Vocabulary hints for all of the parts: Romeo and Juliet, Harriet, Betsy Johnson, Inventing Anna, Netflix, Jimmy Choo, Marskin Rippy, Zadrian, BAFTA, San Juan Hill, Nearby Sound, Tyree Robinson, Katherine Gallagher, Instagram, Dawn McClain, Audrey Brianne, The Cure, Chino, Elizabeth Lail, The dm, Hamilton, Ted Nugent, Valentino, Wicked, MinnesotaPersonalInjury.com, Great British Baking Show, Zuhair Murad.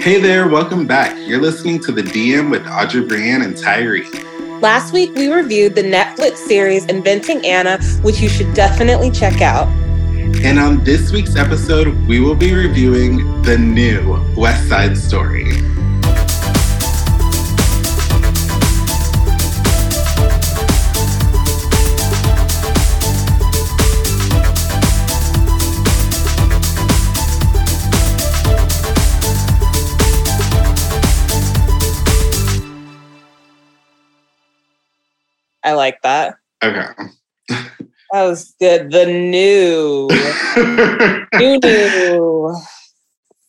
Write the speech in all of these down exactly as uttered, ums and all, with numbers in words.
Hey there, welcome back. You're listening to The D M with Audrey Brianne and Tyree. Last week, we reviewed the Netflix series Inventing Anna, which you should definitely check out. And on this week's episode, we will be reviewing the new West Side Story. I like that. Okay. That was good. The new. new, new.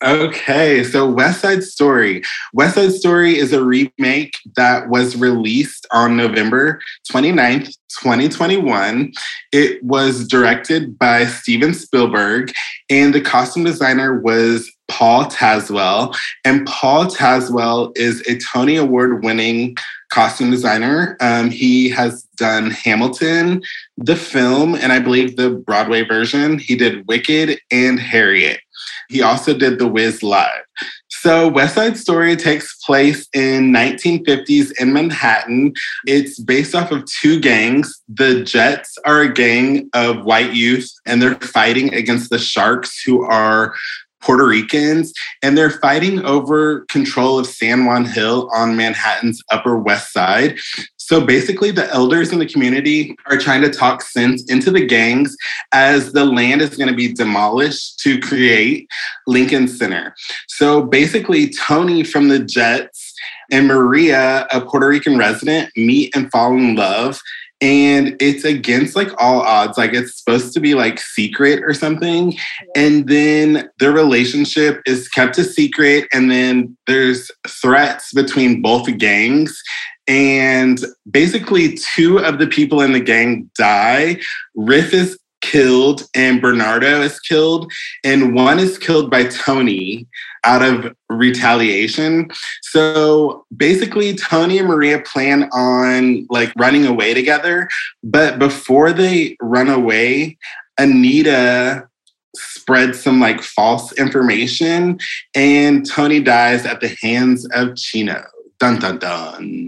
Okay. So West Side Story. West Side Story is a remake that was released on November twenty-ninth, twenty twenty-one. It was directed by Steven Spielberg, and the costume designer was Paul Tazwell. And Paul Tazwell is a Tony Award-winning costume designer. Um, he has done Hamilton, the film, and I believe the Broadway version. He did Wicked and Harriet. He also did The Wiz Live. So West Side Story takes place in nineteen fifties in Manhattan. It's based off of two gangs. The Jets are a gang of white youth, and they're fighting against the Sharks, who are Puerto Ricans, and they're fighting over control of San Juan Hill on Manhattan's Upper West Side. So basically, the elders in the community are trying to talk sense into the gangs as the land is going to be demolished to create Lincoln Center. So basically, Tony from the Jets and Maria, a Puerto Rican resident, meet and fall in love. And it's against like all odds, like it's supposed to be like secret or something. And then their relationship is kept a secret. And then there's threats between both gangs. And basically two of the people in the gang die. Riff is killed and Bernardo is killed. And one is killed by Tony out of retaliation. So basically, Tony and Maria plan on like running away together. But before they run away, Anita spreads some like false information and Tony dies at the hands of Chino. Dun, dun, dun.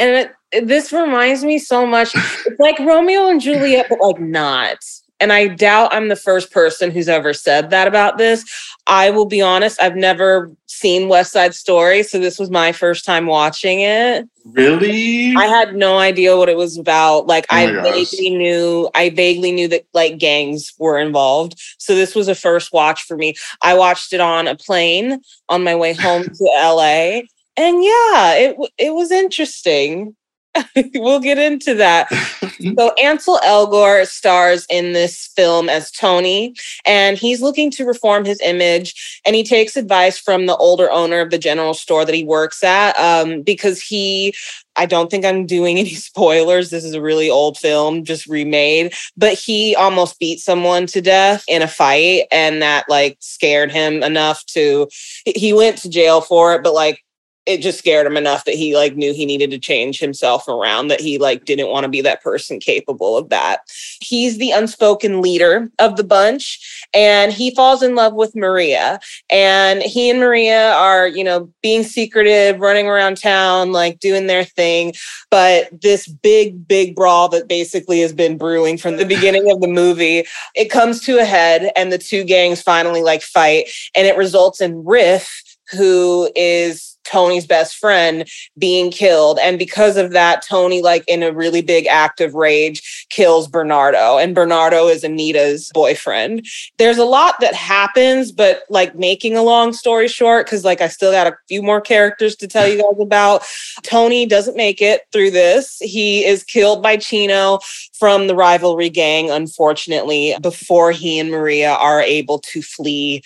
And it, this reminds me so much. It's like Romeo and Juliet, but like not. And I doubt I'm the first person who's ever said that about this. I will be honest, I've never seen West Side Story, so this was my first time watching it. Really? I had no idea what it was about. Like, oh I gosh. vaguely knew, I vaguely knew that, like, gangs were involved. So this was a first watch for me. I watched it on a plane on my way home to L A. And, yeah, it it was interesting. We'll get into that. So Ansel Elgort stars in this film as Tony, and he's looking to reform his image, and he takes advice from the older owner of the general store that he works at, um, because he, I don't think I'm doing any spoilers. This is a really old film, just remade, but he almost beat someone to death in a fight, and that like scared him enough to, he went to jail for it, but like, it just scared him enough that he like knew he needed to change himself around, that he like didn't want to be that person capable of that. He's the unspoken leader of the bunch, and he falls in love with Maria, and he and Maria are, you know, being secretive, running around town, like doing their thing. But this big, big brawl that basically has been brewing from the beginning of the movie, it comes to a head, and the two gangs finally like fight, and it results in Riff, who is Tony's best friend, being killed. And because of that, Tony, like in a really big act of rage, kills Bernardo. And Bernardo is Anita's boyfriend. There's a lot that happens, but like making a long story short, because like I still got a few more characters to tell you guys about, Tony doesn't make it through this. He is killed by Chino from the rivalry gang, unfortunately, before he and Maria are able to flee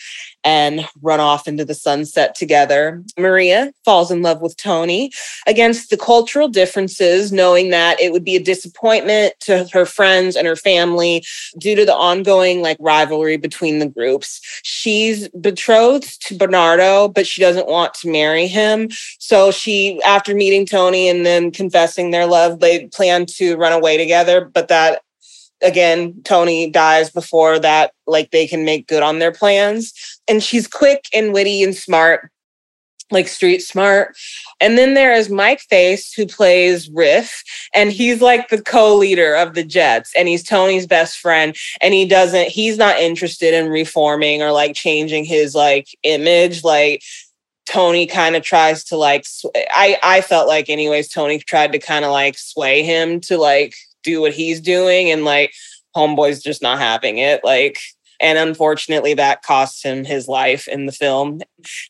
and run off into the sunset together. Maria falls in love with Tony against the cultural differences, knowing that it would be a disappointment to her friends and her family due to the ongoing like rivalry between the groups. She's betrothed to Bernardo, but she doesn't want to marry him. So she, after meeting Tony and then confessing their love, they plan to run away together, but that again, Tony dies before that, like they can make good on their plans. and she's quick and witty and smart, like street smart. And then there is Mike Faist, who plays Riff, and he's like the co-leader of the Jets, and he's Tony's best friend, and he doesn't, he's not interested in reforming or like changing his like image. Like Tony kind of tries to like, sw- I, I felt like anyways, Tony tried to kind of like sway him to like do what he's doing, and like homeboy's just not having it. Like, and unfortunately, that costs him his life in the film.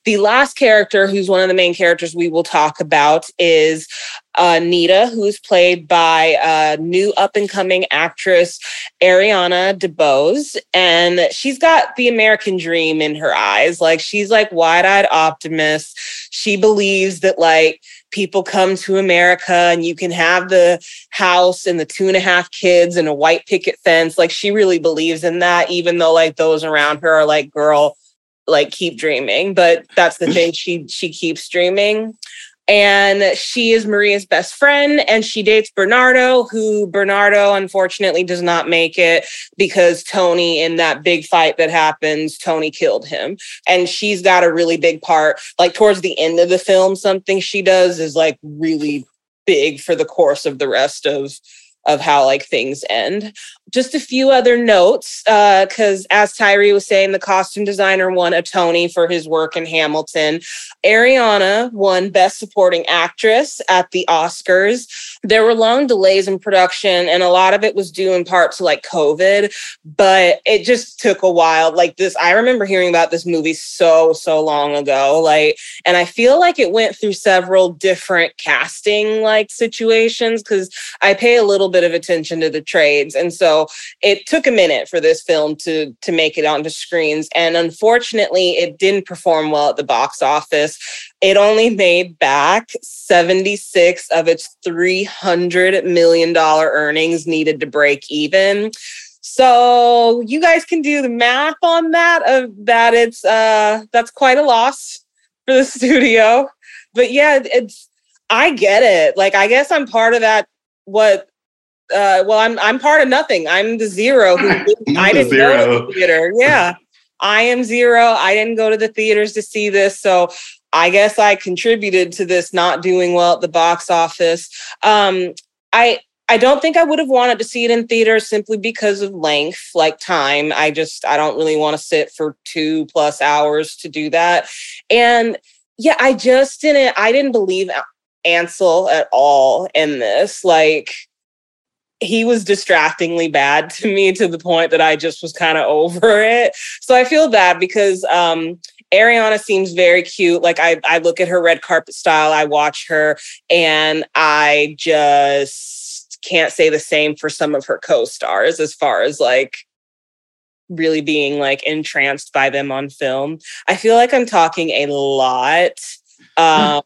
The last character, who's one of the main characters we will talk about, is uh, Nita, who is played by a uh, new up-and-coming actress, Ariana DeBose. And she's got the American dream in her eyes. Like, she's like wide-eyed optimist. She believes that like people come to America and you can have the house and the two and a half kids and a white picket fence. Like, she really believes in that, even though like those around her are like, girl, like keep dreaming. But that's the thing. She, she keeps dreaming. And she is Maria's best friend, and she dates Bernardo, who Bernardo unfortunately does not make it because Tony, in that big fight that happens, Tony killed him. And she's got a really big part. Like towards the end of the film, something she does is like really big for the course of the rest of of how like things end. Just a few other notes, because uh, as Tyree was saying, the costume designer won a Tony for his work in Hamilton. Ariana won Best Supporting Actress at the Oscars. There were long delays in production, and a lot of it was due in part to like COVID, but it just took a while. Like this, I remember hearing about this movie so, so long ago. Like, and I feel like it went through several different casting like situations, because I pay a little bit bit of attention to the trades. And so it took a minute for this film to, to make it onto screens. And unfortunately, it didn't perform well at the box office. It only made back seventy-six of its three hundred million dollars earnings needed to break even. So you guys can do the math on that, of that. It's uh, that's quite a loss for the studio. But yeah, it's, I get it. Like, I guess I'm part of that. What, Uh, well, I'm I'm part of nothing. I'm the zero. Who didn't, I didn't zero. go to the theater. Yeah, I am zero. I didn't go to the theaters to see this. So I guess I contributed to this not doing well at the box office. Um, I I don't think I would have wanted to see it in theater simply because of length, like time. I just, I don't really want to sit for two plus hours to do that. And yeah, I just didn't, I didn't believe Ansel at all in this. Like, he was distractingly bad to me to the point that I just was kind of over it. So I feel bad because um, Ariana seems very cute. Like I, I look at her red carpet style, I watch her, and I just can't say the same for some of her co-stars as far as like really being like entranced by them on film. I feel like I'm talking a lot. Um,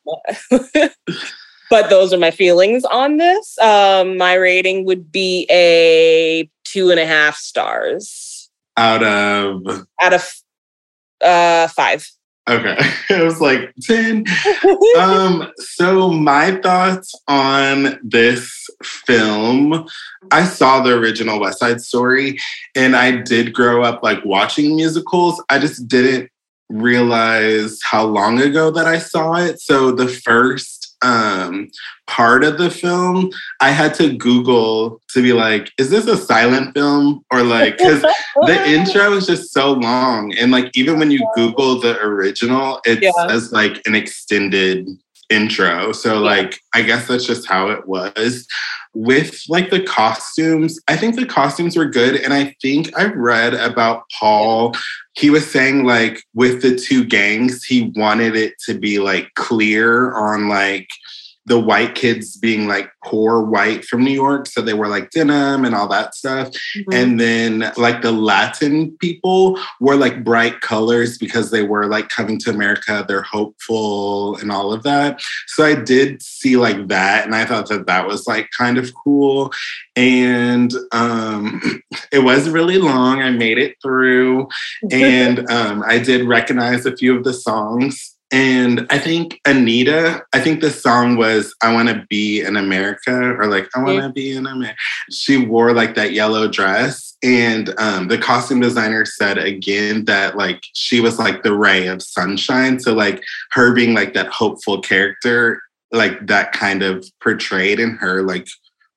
But those are my feelings on this. Um, my rating would be a two and a half stars. Out of? Out of uh, five. Okay. It was like ten. um, so my thoughts on this film, I saw the original West Side Story, and I did grow up like watching musicals. I just didn't realize how long ago that I saw it. So the first Um, part of the film, I had to Google to be like, is this a silent film? Or like, because the intro is just so long. And like, even when you Google the original, it's yeah. as like an extended intro. So yeah. like, I guess that's just how it was. With like the costumes, I think the costumes were good. And I think I read about Paul. He was saying like with the two gangs, he wanted it to be like clear on like the white kids being like poor white from New York. So they were like denim and all that stuff. Mm-hmm. And then like the Latin people were like bright colors because they were like coming to America. They're hopeful and all of that. So I did see like that. And I thought that that was like kind of cool. And um, it was really long. I made it through. And um, I did recognize a few of the songs. And I think Anita, I think the song was, I Want to Be in America, or like, I Want to Be in America. She wore like that yellow dress. And um, the costume designer said again that like, she was like the ray of sunshine. So like her being like that hopeful character, like that kind of portrayed in her like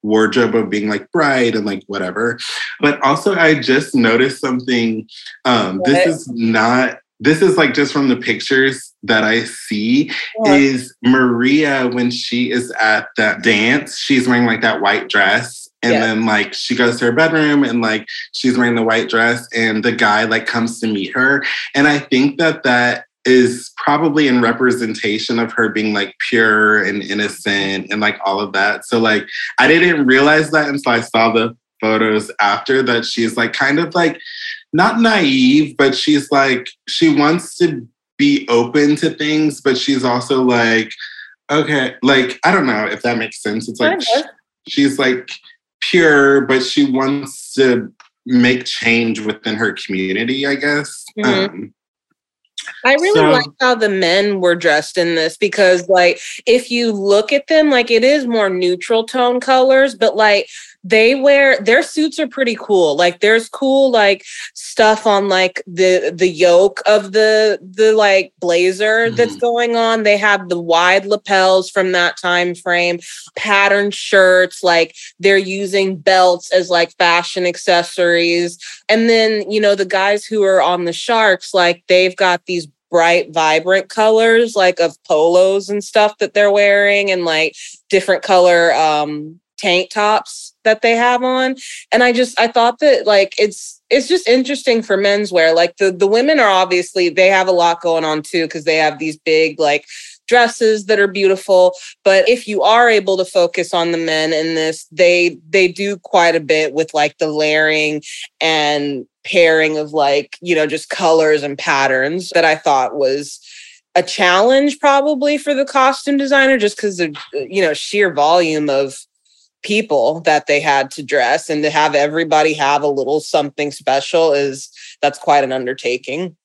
wardrobe of being like bright and like whatever. But also I just noticed something, um, what? this is not, This is like just from the pictures that I see, yeah. is Maria, when she is at that dance, she's wearing like that white dress. And yeah. then like she goes to her bedroom and like she's wearing the white dress and the guy like comes to meet her. And I think that that is probably in representation of her being like pure and innocent and like all of that. So like I didn't realize that until I saw the photos after, that she's like kind of like, not naive, but she's like, she wants to be open to things, but she's also like, okay, like, I don't know if that makes sense. It's like, she, she's like pure, but she wants to make change within her community, I guess. Mm-hmm. Um, I really so, like how the men were dressed in this, because like, if you look at them, like it is more neutral tone colors, but like, they wear, their suits are pretty cool. Like there's cool, like stuff on like the, the yoke of the, the like blazer mm-hmm. that's going on. They have the wide lapels from that time frame, patterned shirts, like they're using belts as like fashion accessories. And then, you know, the guys who are on the Sharks, like they've got these bright, vibrant colors, like of polos and stuff that they're wearing, and like different color, um, tank tops that they have on. And I just, I thought that like, it's, it's just interesting for menswear. Like the, the women are obviously, they have a lot going on too, because they have these big like dresses that are beautiful. But if you are able to focus on the men in this, they, they do quite a bit with like the layering and pairing of like, you know, just colors and patterns that I thought was a challenge probably for the costume designer, just because of, you know, sheer volume of people that they had to dress, and to have everybody have a little something special is, that's quite an undertaking.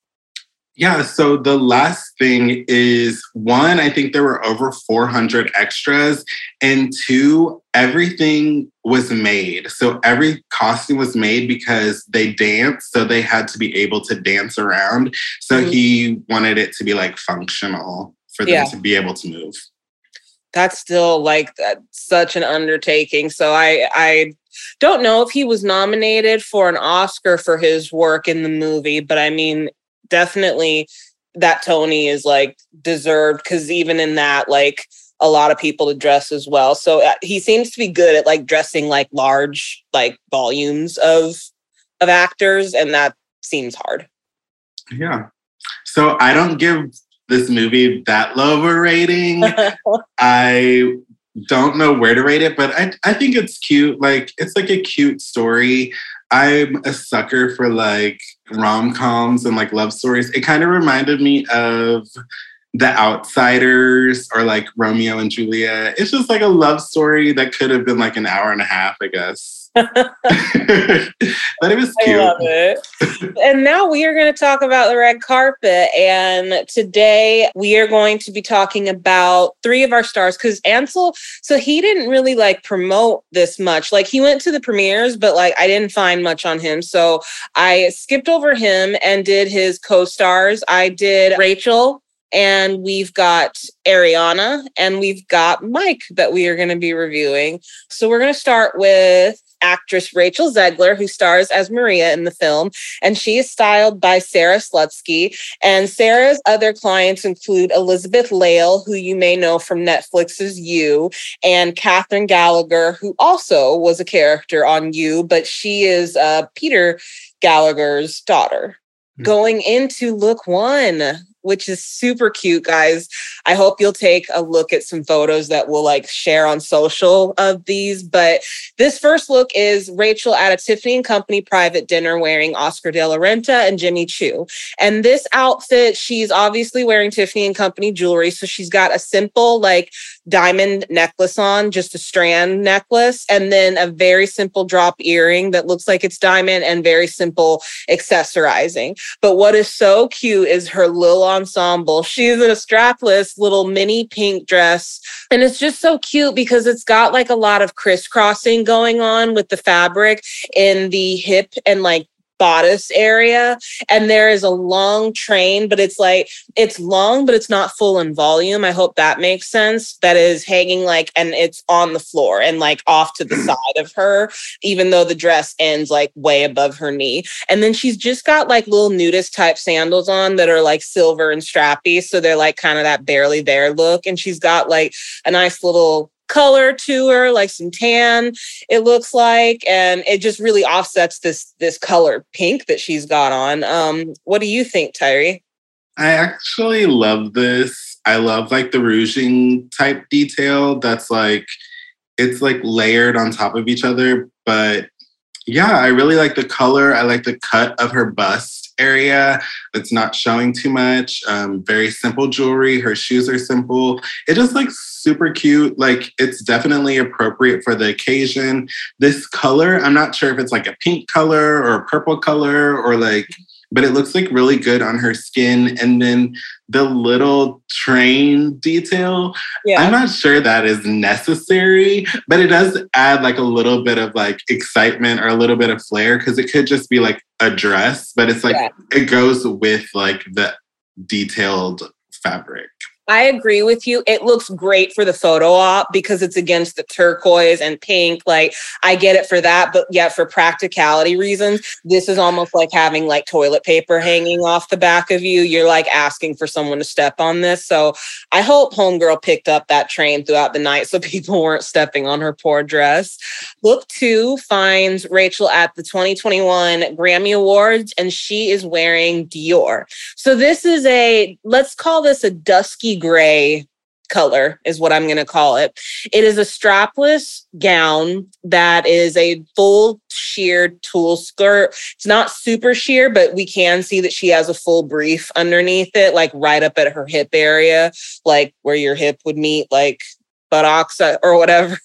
Yeah. So the last thing is, one, I think there were over four hundred extras, and two, everything was made. So every costume was made because they danced. So they had to be able to dance around. So mm-hmm. he wanted it to be like functional for them yeah. to be able to move. That's still like that, such an undertaking. So I I don't know if he was nominated for an Oscar for his work in the movie, but I mean, definitely that Tony is like deserved, because even in that, like a lot of people to dress as well. So he seems to be good at like dressing like large, like volumes of of actors. And that seems hard. Yeah. So I don't give this movie that low of a rating. I don't know where to rate it, but I, I think it's cute. Like, it's like a cute story. I'm a sucker for like rom-coms and like love stories. It kind of reminded me of The Outsiders or like Romeo and Juliet. It's just like a love story that could have been like an hour and a half, I guess. But it was cute. I love it. And now we are going to talk about the red carpet. And today we are going to be talking about three of our stars, because Ansel, so he didn't really like promote this much. Like he went to the premieres, but like I didn't find much on him. So I skipped over him and did his co-stars. I did Rachel, and we've got Ariana, and we've got Mike that we are going to be reviewing. So we're going to start with actress Rachel Zegler, who stars as Maria in the film, and she is styled by Sarah Slutsky. And Sarah's other clients include Elizabeth Lail, who you may know from Netflix's You, and Katherine Gallagher, who also was a character on You, but she is uh, Peter Gallagher's daughter. Mm-hmm. Going into look one, which is super cute, guys. I hope you'll take a look at some photos that we'll like share on social of these. But this first look is Rachel at a Tiffany and Company private dinner wearing Oscar De La Renta and Jimmy Choo. And this outfit, she's obviously wearing Tiffany and Company jewelry. So she's got a simple like diamond necklace on, just a strand necklace, and then a very simple drop earring that looks like it's diamond, and very simple accessorizing. But what is so cute is her little ensemble. She's in a strapless little mini pink dress. And it's just so cute because it's got like a lot of crisscrossing going on with the fabric in the hip and like bodice area. And there is a long train, but it's like, it's long, but it's not full in volume. I hope that makes sense. That is hanging like, and it's on the floor and like off to the side of her, even though the dress ends like way above her knee. And then she's just got like little nudist type sandals on that are like silver and strappy. So they're like kind of that barely there look. And she's got like a nice little color to her, like some tan, it looks like, and it just really offsets this this color pink that she's got on. Um, what do you think, Tyree? I actually love this. I love like the rouging type detail that's like, it's like layered on top of each other. But yeah, I really like the color. I like the cut of her bust area. It's not showing too much. Um, very simple jewelry. Her shoes are simple. It just like super cute. Like it's definitely appropriate for the occasion. This color, I'm not sure if it's like a pink color or a purple color or like, but it looks like really good on her skin. And then the little train detail, yeah. I'm not sure that is necessary, but it does add like a little bit of like excitement or a little bit of flair because it could just be like a dress, but it's like, yeah. It goes with like the detailed fabric. I agree with you. It looks great for the photo op because it's against the turquoise and pink. Like, I get it for that, but yet for practicality reasons, this is almost like having like toilet paper hanging off the back of you. You're like asking for someone to step on this. So I hope homegirl picked up that train throughout the night so people weren't stepping on her poor dress. Look two finds Rachel at the twenty twenty-one Grammy Awards, and she is wearing Dior. So this is a, let's call this a dusky gray color is what I'm going to call it. It is a strapless gown that is a full sheer tulle skirt. It's not super sheer, but we can see that she has a full brief underneath it, like right up at her hip area, like where your hip would meet, like buttocks or whatever,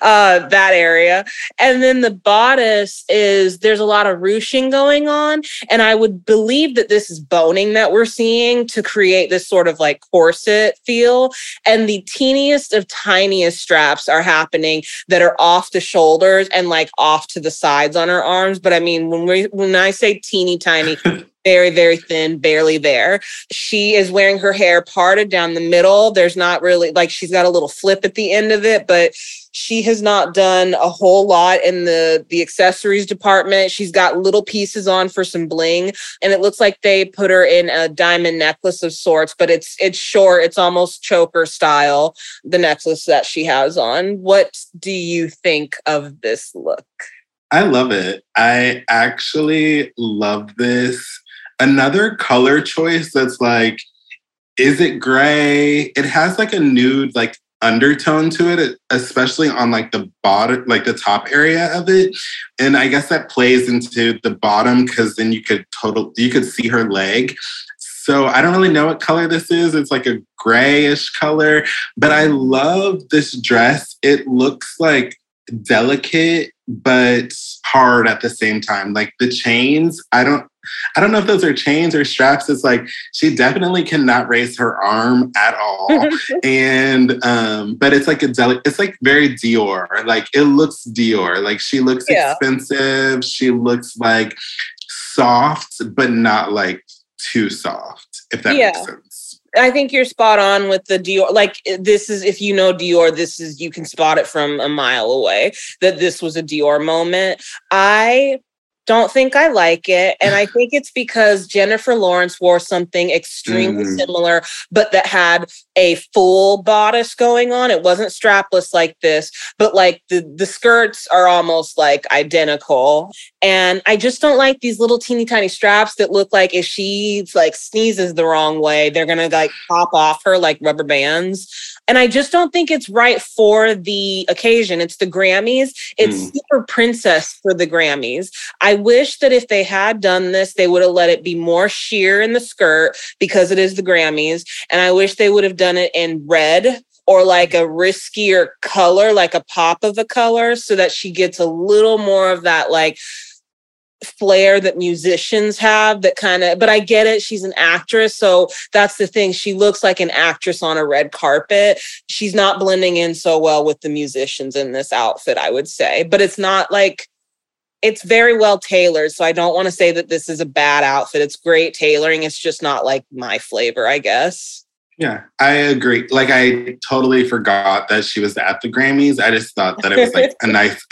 uh, that area. And then the bodice is, there's a lot of ruching going on. And I would believe that this is boning that we're seeing to create this sort of like corset feel. And the teeniest of tiniest straps are happening that are off the shoulders and like off to the sides on her arms. But I mean, when we, when I say teeny tiny, very, very thin, barely there. She is wearing her hair parted down the middle. There's not really, like, she's got a little flip at the end of it, but she has not done a whole lot in the, the accessories department. She's got little pieces on for some bling, and it looks like they put her in a diamond necklace of sorts, but it's it's short. It's almost choker style, the necklace that she has on. What do you think of this look? I love it. I actually love this. Another color choice that's like, is it gray? It has like a nude like undertone to it, especially on like the bottom, like the top area of it. And I guess that plays into the bottom because then you could total, you could see her leg. So I don't really know what color this is. It's like a grayish color, but I love this dress. It looks like delicate, but hard at the same time. Like the chains, I don't, I don't know if those are chains or straps. It's like, she definitely cannot raise her arm at all. and, um, but it's like a deli- it's like very Dior. Like it looks Dior. Like she looks yeah. expensive. She looks like soft, but not like too soft, if that yeah. makes sense. I think you're spot on with the Dior. Like this is, if you know Dior, this is, you can spot it from a mile away that this was a Dior moment. I don't think I like it. And I think it's because Jennifer Lawrence wore something extremely mm. similar, but that had a full bodice going on. It wasn't strapless like this, but like the, the skirts are almost like identical. And I just don't like these little teeny tiny straps that look like if she like sneezes the wrong way, they're going to like pop off her like rubber bands. And I just don't think it's right for the occasion. It's the Grammys. It's mm. super princess for the Grammys. I wish that if they had done this, they would have let it be more sheer in the skirt because it is the Grammys. And I wish they would have done it in red or like a riskier color, like a pop of a color so that she gets a little more of that like flair that musicians have that kind of, but I get it. She's an actress. So that's the thing. She looks like an actress on a red carpet. She's not blending in so well with the musicians in this outfit, I would say, but it's not like, it's very well tailored. So I don't want to say that this is a bad outfit. It's great tailoring. It's just not like my flavor, I guess. Yeah, I agree. Like, I totally forgot that she was at the Grammys. I just thought that it was like a nice,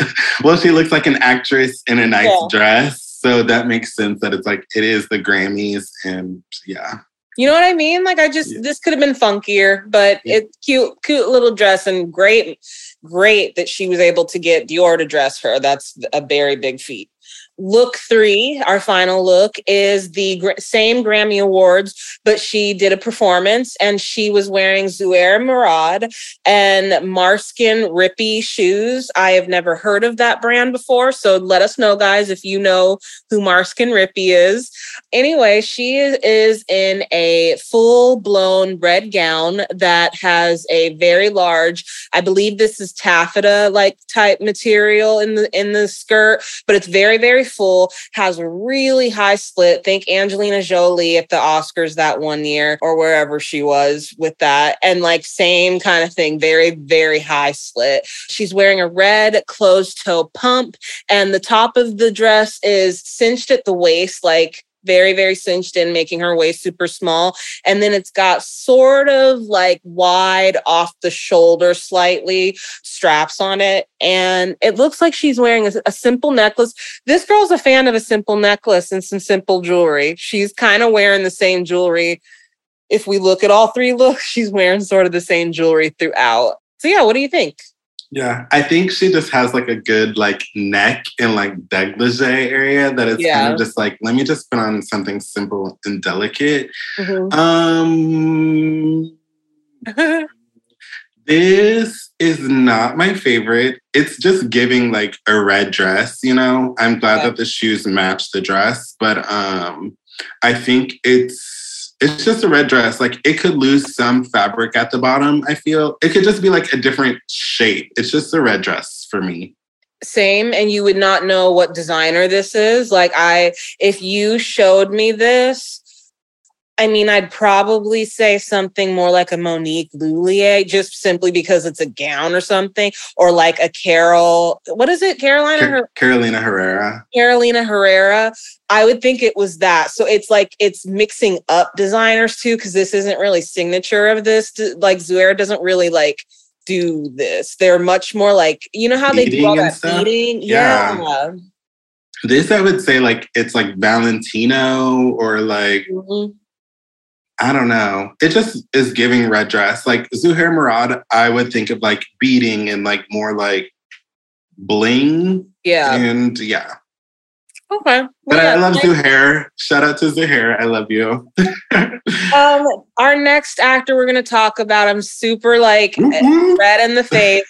well, she looks like an actress in a nice yeah. dress. So that makes sense that it's like, it is the Grammys. And yeah. You know what I mean? Like, I just, yeah. this could have been funkier, but yeah. it's cute, cute little dress, and great, great that she was able to get Dior to dress her. That's a very big feat. Look three, our final look, is the gr- same Grammy Awards, but she did a performance, and she was wearing Zuhair Murad and Marskin Rippy shoes. I have never heard of that brand before, so let us know, guys, if you know who Marskin Rippy is. Anyway, she is in a full-blown red gown that has a very large, I believe this is taffeta-like type material in the in the skirt, but it's very, very full, has a really high slit. Think Angelina Jolie at the Oscars that one year, or wherever she was with that. And like, same kind of thing, very, very high slit. She's wearing a red closed toe pump, and the top of the dress is cinched at the waist, like very, very cinched in, making her waist super small. And then it's got sort of like wide off the shoulder, slightly straps on it. And it looks like she's wearing a, a simple necklace. This girl's a fan of a simple necklace and some simple jewelry. She's kind of wearing the same jewelry. If we look at all three looks, she's wearing sort of the same jewelry throughout. So yeah, what do you think? Yeah, I think she just has like a good like neck and like negligee area that is yeah. kind of just like, let me just put on something simple and delicate. Mm-hmm. Um, this is not my favorite. It's just giving like a red dress, you know? I'm glad yeah. that the shoes match the dress, but um, I think it's, It's just a red dress. Like, it could lose some fabric at the bottom, I feel. It could just be like a different shape. It's just a red dress for me. Same. And you would not know what designer this is. Like, I, if you showed me this, I mean, I'd probably say something more like a Monique Lhuillier, just simply because it's a gown or something, or like a Carol, what is it? Carolina? Car- Her- Carolina Herrera. Carolina Herrera. I would think it was that. So it's like, it's mixing up designers too, because this isn't really signature of this. Like, Zuhair doesn't really like do this. They're much more like, you know how they do all that beading? Yeah. yeah. This, I would say, like, it's like Valentino or like... Mm-hmm. I don't know. It just is giving red dress. Like, Zuhair Murad, I would think of like beading and like more like bling. Yeah. And yeah. Okay. Well, but yeah, I love nice. Zuhair. Shout out to Zuhair. I love you. um, our next actor we're going to talk about, I'm super like mm-hmm. red in the face.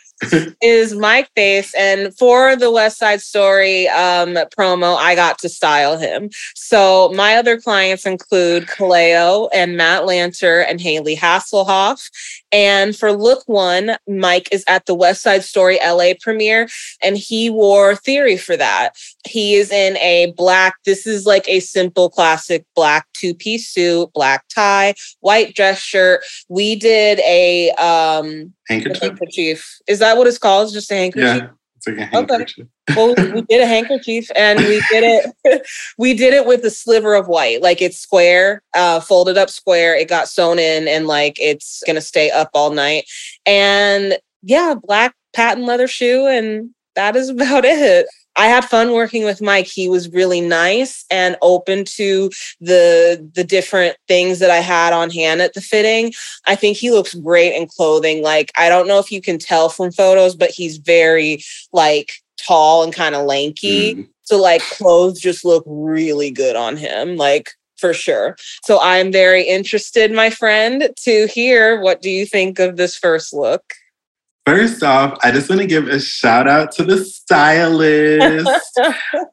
is Mike Faist, and for the West Side Story um, promo, I got to style him. So my other clients include Kaleo and Matt Lanter and Haley Hasselhoff. And for look one, Mike is at the West Side Story L A premiere, and he wore Theory for that. He is in a black, this is like a simple classic black two-piece suit, black tie, white dress shirt. We did a um, handkerchief. A handkerchief. Is that what it's called? It's just a handkerchief? Yeah. Like a handkerchief. Okay. Well, we did a handkerchief, and we did it. We did it with a sliver of white, like it's square, uh, folded up square. It got sewn in, and like it's gonna stay up all night. And yeah, black patent leather shoe, and that is about it. I had fun working with Mike. He was really nice and open to the the different things that I had on hand at the fitting. I think he looks great in clothing. Like, I don't know if you can tell from photos, but he's very like tall and kind of lanky. Mm. So like, clothes just look really good on him, like for sure. So I'm very interested, my friend, to hear, what do you think of this first look? First off, I just want to give a shout out to the stylist.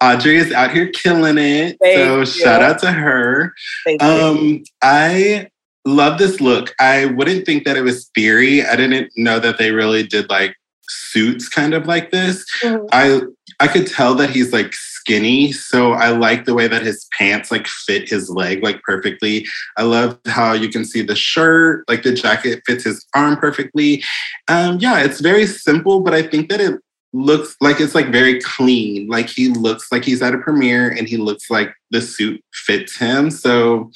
Audrey is out here killing it. Thank so you. Shout out to her. Thank um, you. I love this look. I wouldn't think that it was Theory. I didn't know that they really did like suits kind of like this. Mm-hmm. I I could tell that he's like skinny. So I like the way that his pants like fit his leg like perfectly. I love how you can see the shirt, like the jacket fits his arm perfectly. Um, yeah, it's very simple, but I think that it looks like it's like very clean. Like he looks like he's at a premiere and he looks like the suit fits him. So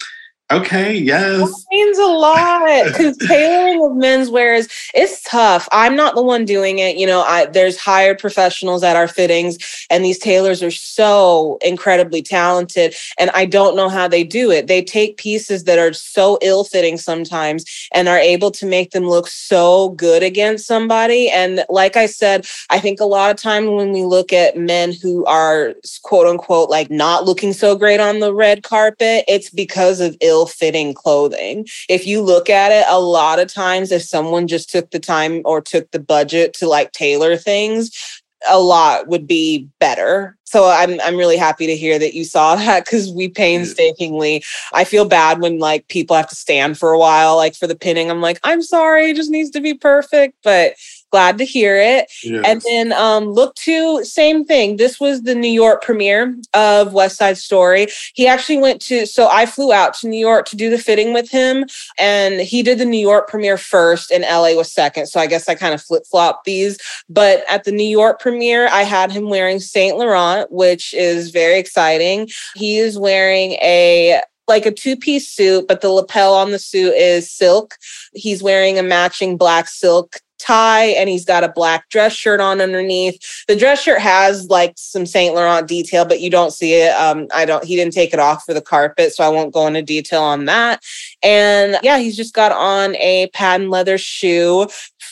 okay, yes. That means a lot, because tailoring of menswear is, it's tough. I'm not the one doing it. You know, I, there's hired professionals at our fittings, and these tailors are so incredibly talented, and I don't know how they do it. They take pieces that are so ill-fitting sometimes and are able to make them look so good against somebody. And like I said, I think a lot of times when we look at men who are, quote-unquote, like not looking so great on the red carpet, it's because of ill fitting clothing. If you look at it, a lot of times if someone just took the time or took the budget to like tailor things, a lot would be better. So I'm I'm really happy to hear that you saw that, because we painstakingly, I feel bad when like people have to stand for a while, like for the pinning. I'm like, I'm sorry, it just needs to be perfect, but glad to hear it. Yes. And then um, look to, same thing. This was the New York premiere of West Side Story. He actually went to, so I flew out to New York to do the fitting with him, and he did the New York premiere first and L A was second. So I guess I kind of flip-flopped these. But at the New York premiere, I had him wearing Saint Laurent, which is very exciting. He is wearing a like a two-piece suit, but the lapel on the suit is silk. He's wearing a matching black silk tie, and he's got a black dress shirt on underneath. The dress shirt has like some Saint Laurent detail, but you don't see it. Um, I don't, he didn't take it off for the carpet, so I won't go into detail on that. And yeah, he's just got on a patent leather shoe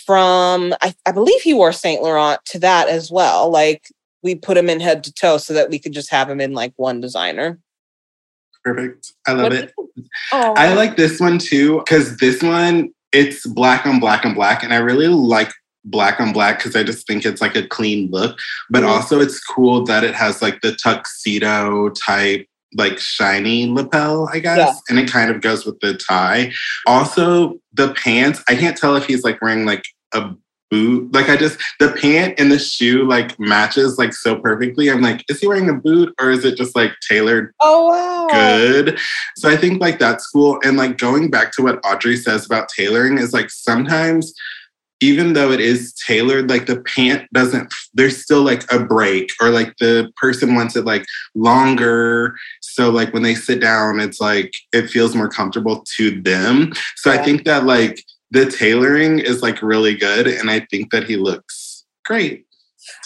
from, I, I believe he wore Saint Laurent to that as well. Like we put him in head to toe so that we could just have him in like one designer. Perfect. I love what it. Oh. I like this one too, because this one, it's black on black on black. And I really like black on black because I just think it's like a clean look. But mm-hmm. also it's cool that it has like the tuxedo type, like shiny lapel, I guess. Yeah. And it kind of goes with the tie. Also the pants, I can't tell if he's like wearing like a boot. Like I just, the pant and the shoe like matches like so perfectly. I'm like, is he wearing a boot or is it just like tailored? Oh, wow. Good. So I think like that's cool. And like going back to what Audrey says about tailoring is like sometimes, even though it is tailored, like the pant doesn't, there's still like a break or like the person wants it like longer. So like when they sit down, it's like, it feels more comfortable to them. So yeah. I think that like, the tailoring is like really good, and I think that he looks great.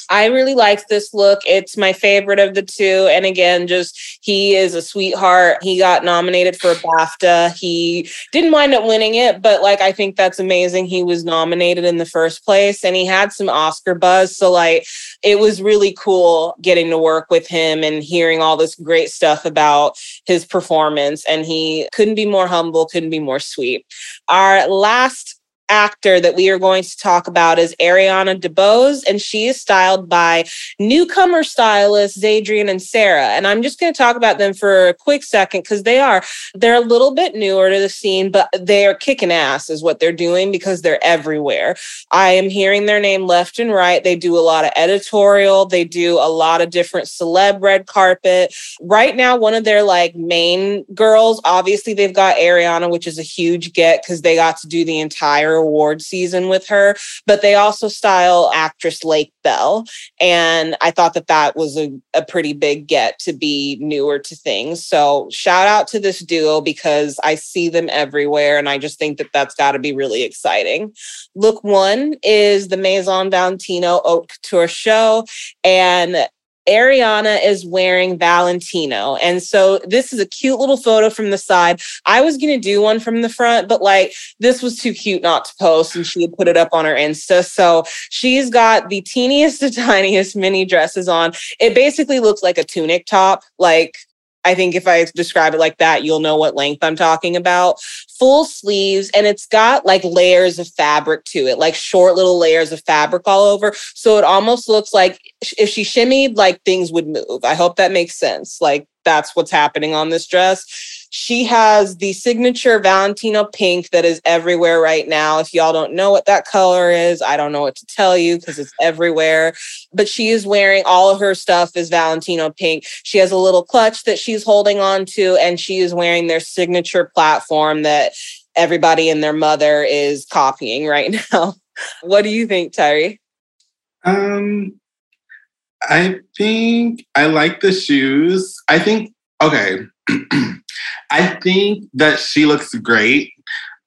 I really like this look. It's my favorite of the two. And again, just he is a sweetheart. He got nominated for a BAFTA. He didn't wind up winning it, but like I think that's amazing. He was nominated in the first place, and he had some Oscar buzz. So like it was really cool getting to work with him and hearing all this great stuff about his performance. And he couldn't be more humble, couldn't be more sweet. Our last actor that we are going to talk about is Ariana DeBose, and she is styled by newcomer stylists Zadrian and Sarah. And I'm just going to talk about them for a quick second because they are, they're a little bit newer to the scene, but they are kicking ass is what they're doing because they're everywhere. I am hearing their name left and right. They do a lot of editorial. They do a lot of different celeb red carpet. Right now, one of their like main girls, obviously they've got Ariana, which is a huge get because they got to do the entire award season with her, but they also style actress Lake Bell. And I thought that that was a, a pretty big get to be newer to things. So shout out to this duo because I see them everywhere. And I just think that that's got to be really exciting. Look one is the Maison Valentino Haute Couture show. And Ariana is wearing Valentino. And so this is a cute little photo from the side. I was going to do one from the front, but like this was too cute not to post, and she had put it up on her Insta. So she's got the teeniest to tiniest mini dresses on. It basically looks like a tunic top. Like I think if I describe it like that, you'll know what length I'm talking about. Full sleeves, and it's got like layers of fabric to it, like short little layers of fabric all over. So it almost looks like if she shimmied, like things would move. I hope that makes sense. Like that's what's happening on this dress. She has the signature Valentino pink that is everywhere right now. If y'all don't know what that color is, I don't know what to tell you because it's everywhere. But she is wearing, all of her stuff is Valentino pink. She has a little clutch that she's holding on to, and she is wearing their signature platform that everybody and their mother is copying right now. What do you think, Tyree? Um, I think I like the shoes. I think, okay. I think that she looks great.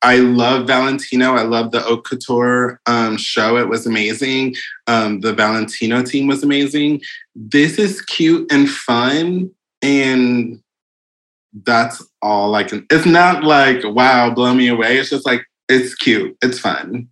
I love Valentino. I love the Haute Couture um, show. It was amazing. Um, the Valentino team was amazing. This is cute and fun. And that's all I can... It's not like, wow, blow me away. It's just like, it's cute. It's fun.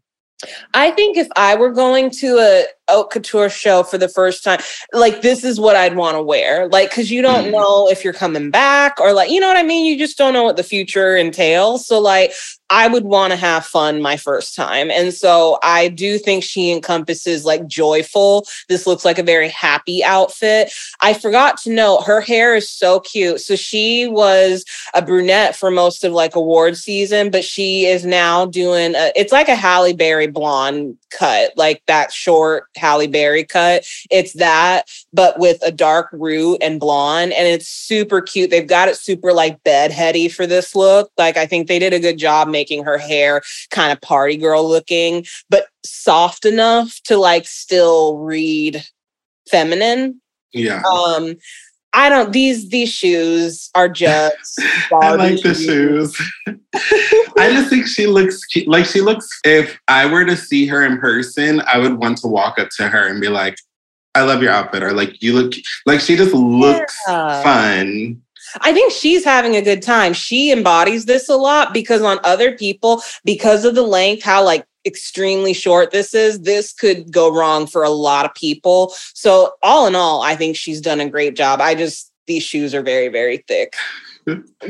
I think if I were going to a haute couture show for the first time, like, this is what I'd want to wear. Like, because you don't mm. know if you're coming back or, like, you know what I mean? You just don't know what the future entails. So, like, I would want to have fun my first time. And so I do think she encompasses, like, joyful. This looks like a very happy outfit. I forgot to note, her hair is so cute. So she was a brunette for most of, like, award season, but she is now doing, a, it's like a Halle Berry blonde cut, like that short Halle Berry cut. It's that, but with a dark root and blonde, and it's super cute. They've got it super, like, bedheady for this look. Like, I think they did a good job making her hair kind of party girl looking, but soft enough to, like, still read feminine. Yeah. Um, I don't, these these shoes are just I like the shoes. I just think she looks cute. Like, she looks, if I were to see her in person, I would want to walk up to her and be like, I love your outfit. Or, like, you look, like, she just looks yeah. fun. I think she's having a good time. She embodies this a lot because on other people, because of the length, how, like, extremely short this is, this could go wrong for a lot of people. So all in all, I think she's done a great job. I just, these shoes are very, very thick.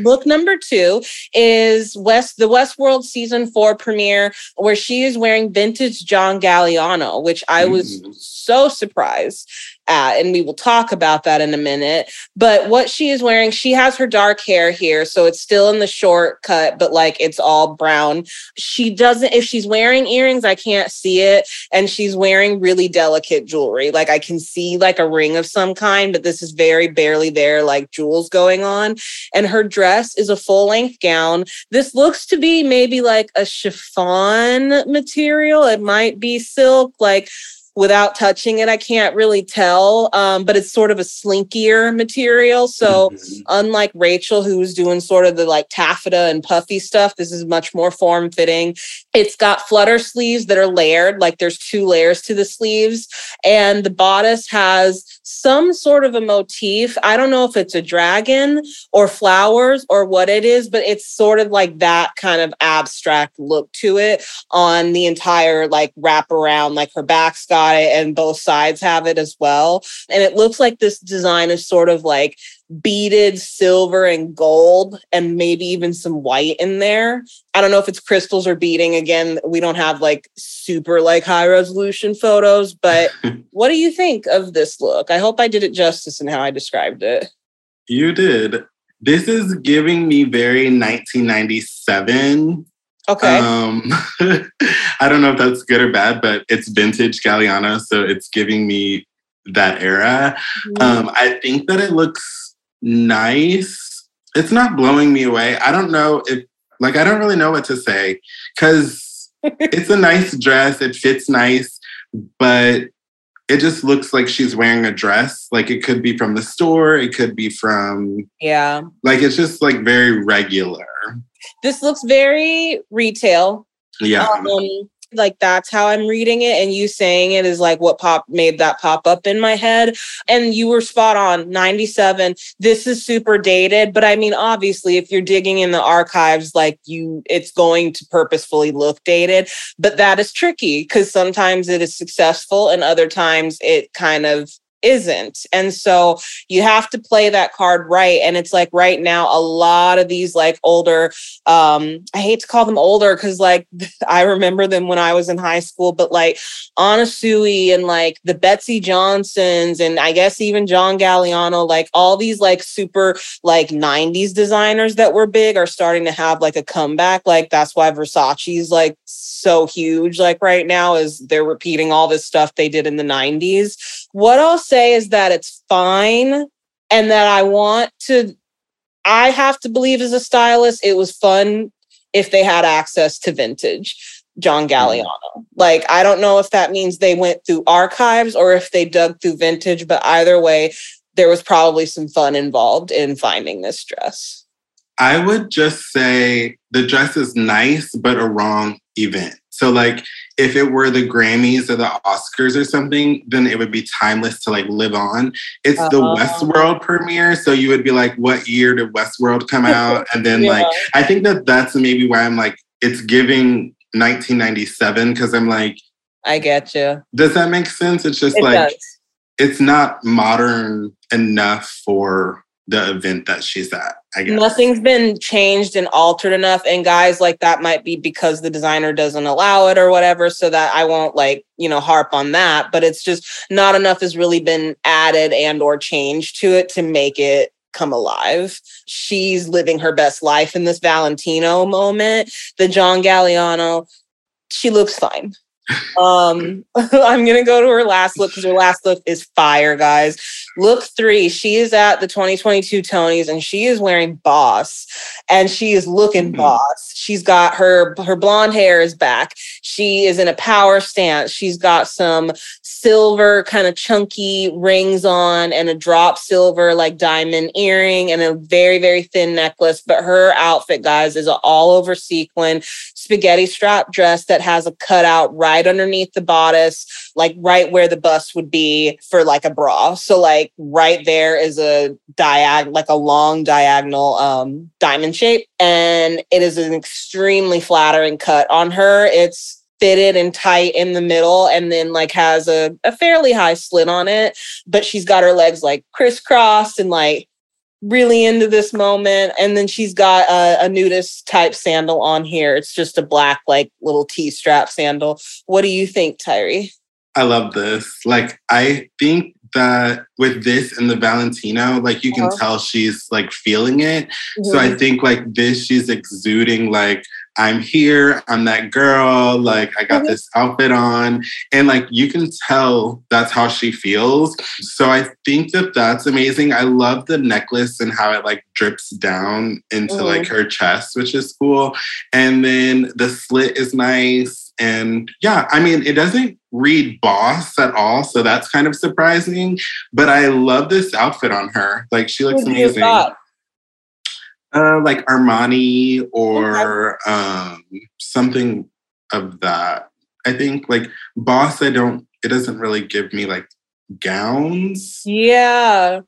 Look number two is West, the Westworld season four premiere, where she is wearing vintage John Galliano, which I was mm. so surprised at. And we will talk about that in a minute. But what she is wearing, she has her dark hair here. So it's still in the short cut, but, like, it's all brown. She doesn't, if she's wearing earrings, I can't see it. And she's wearing really delicate jewelry. Like, I can see, like, a ring of some kind, but this is very barely there, like, jewels going on. And her dress is a full-length gown. This looks to be maybe, like, a chiffon material. It might be silk, like, without touching it, I can't really tell, um, but it's sort of a slinkier material. So mm-hmm. unlike Rachel, who was doing sort of the, like, taffeta and puffy stuff, this is much more form-fitting. It's got flutter sleeves that are layered, like, there's two layers to the sleeves, and the bodice has some sort of a motif. I don't know if it's a dragon or flowers or what it is, but it's sort of like that kind of abstract look to it on the entire, like, wraparound, like, her back's got it, and both sides have it as well. And it looks like this design is sort of, like, beaded silver and gold, and maybe even some white in there. I don't know if it's crystals or beading. Again, we don't have, like, super, like, high resolution photos, but what do you think of this look? I hope I did it justice in how I described it. You did. This is giving me very nineteen ninety-seven. Okay. Um, I don't know if that's good or bad, but it's vintage Galliano, so it's giving me that era. Mm. Um, I think that it looks nice. It's not blowing me away. I don't know if, like, I don't really know what to say, because it's a nice dress. It fits nice, but it just looks like she's wearing a dress. Like, it could be from the store. It could be from... Yeah. Like, it's just, like, very regular. This looks very retail. Yeah. Um, like, that's how I'm reading it. And you saying it is, like, what pop made that pop up in my head. And you were spot on. ninety-seven. This is super dated. But I mean, obviously, if you're digging in the archives, like, you, it's going to purposefully look dated. But that is tricky because sometimes it is successful and other times it kind of isn't. And so you have to play that card right. And it's like right now, a lot of these like older, um, I hate to call them older because like I remember them when I was in high school, but like Anna Sui and like the Betsy Johnsons and I guess even John Galliano, like all these like super like nineties designers that were big are starting to have like a comeback. Like that's why Versace's like so huge like right now is they're repeating all this stuff they did in the nineties. What else say is that it's fine and that I want to, I have to believe as a stylist, it was fun if they had access to vintage John Galliano. Like, I don't know if that means they went through archives or if they dug through vintage, but either way, there was probably some fun involved in finding this dress. I would just say the dress is nice, but a wrong event. So like, if it were the Grammys or the Oscars or something, then it would be timeless to like live on. It's uh-huh. the Westworld premiere. So you would be like, what year did Westworld come out? And then yeah. like, I think that that's maybe why I'm like, it's giving nineteen ninety-seven. Cause I'm like, I get you. Does that make sense? It's just it like, does. It's not modern enough for the event that she's at, I guess. Nothing's been changed and altered enough. And guys, like that might be because the designer doesn't allow it or whatever. So that I won't like, you know, harp on that. But it's just not enough has really been added and or changed to it to make it come alive. She's living her best life in this Valentino moment. The John Galliano, she looks fine. um I'm gonna go to her last look because her last look is fire, guys. Look three, she is at the twenty twenty-two Tonys and she is wearing boss and she is looking mm-hmm. boss. She's got her her blonde hair is back, she is in a power stance, she's got some silver kind of chunky rings on and a drop silver like diamond earring and a very very thin necklace. But her outfit, guys, is an all over sequin spaghetti strap dress that has a cutout right underneath the bodice, like right where the bust would be for like a bra. So like right there is a diag, like a long diagonal um, diamond shape. And it is an extremely flattering cut on her. It's fitted and tight in the middle and then like has a, a fairly high slit on it. But she's got her legs like crisscrossed and like really into this moment. And then she's got a, a nudist type sandal on here. It's just a black, like little T-strap sandal. What do you think, Tyree? I love this. Like, I think that with this and the Valentino, like you uh-huh. can tell she's like feeling it. Mm-hmm. So I think like this, she's exuding like, I'm here, I'm that girl, like I got this outfit on. And like, you can tell that's how she feels. So I think that that's amazing. I love the necklace and how it like drips down into mm-hmm. like her chest, which is cool. And then the slit is nice. And yeah, I mean, it doesn't read boss at all. So that's kind of surprising, but I love this outfit on her. Like she looks amazing. Uh, like Armani or um, something of that. I think like Boss, I don't, it doesn't really give me like gowns. Yeah.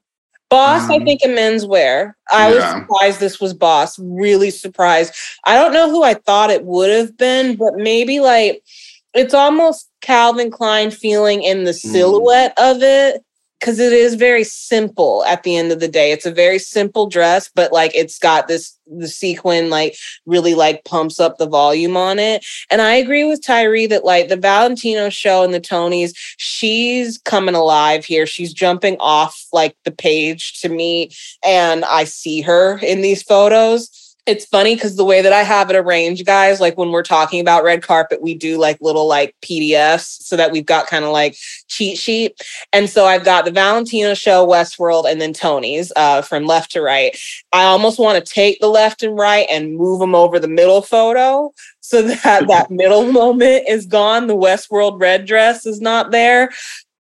Boss, um, I think in menswear. I yeah. was surprised this was Boss. Really surprised. I don't know who I thought it would have been, but maybe like it's almost Calvin Klein feeling in the silhouette mm. of it. Because it is very simple at the end of the day. It's a very simple dress, but like it's got this, the sequin like really like pumps up the volume on it. And I agree with Tyree that like the Valentino show and the Tonys, she's coming alive here. She's jumping off like the page to me. And I see her in these photos. It's funny because the way that I have it arranged, guys, like when we're talking about red carpet, we do like little like P D Fs so that we've got kind of like cheat sheet. And so I've got the Valentino show, Westworld, and then Tony's uh, from left to right. I almost want to take the left and right and move them over the middle photo so that that middle moment is gone. The Westworld red dress is not there.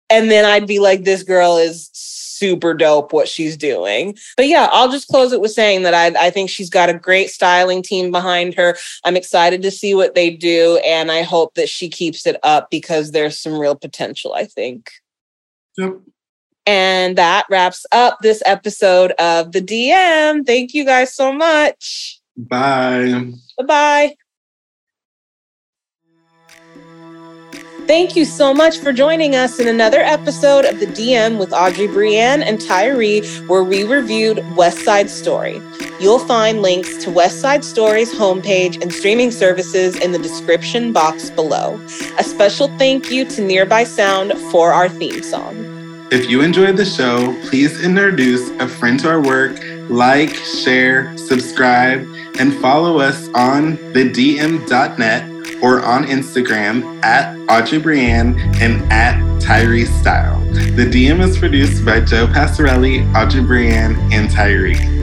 And then I'd be like, this girl is super dope what she's doing. But yeah, I'll just close it with saying that I, I think she's got a great styling team behind her. I'm excited to see what they do. And I hope that she keeps it up because there's some real potential, I think. Yep. And that wraps up this episode of The D M. Thank you guys so much. Bye. Bye-bye. Thank you so much for joining us in another episode of The D M with Audrey Brianne and Tyree, where we reviewed West Side Story. You'll find links to West Side Story's homepage and streaming services in the description box below. A special thank you to Nearby Sound for our theme song. If you enjoyed the show, please introduce a friend to our work, like, share, subscribe, and follow us on the d m dot net. or on Instagram at Audrey Brianne and at Tyree Style. The D M is produced by Joe Passarelli, Audrey Brianne, and Tyree.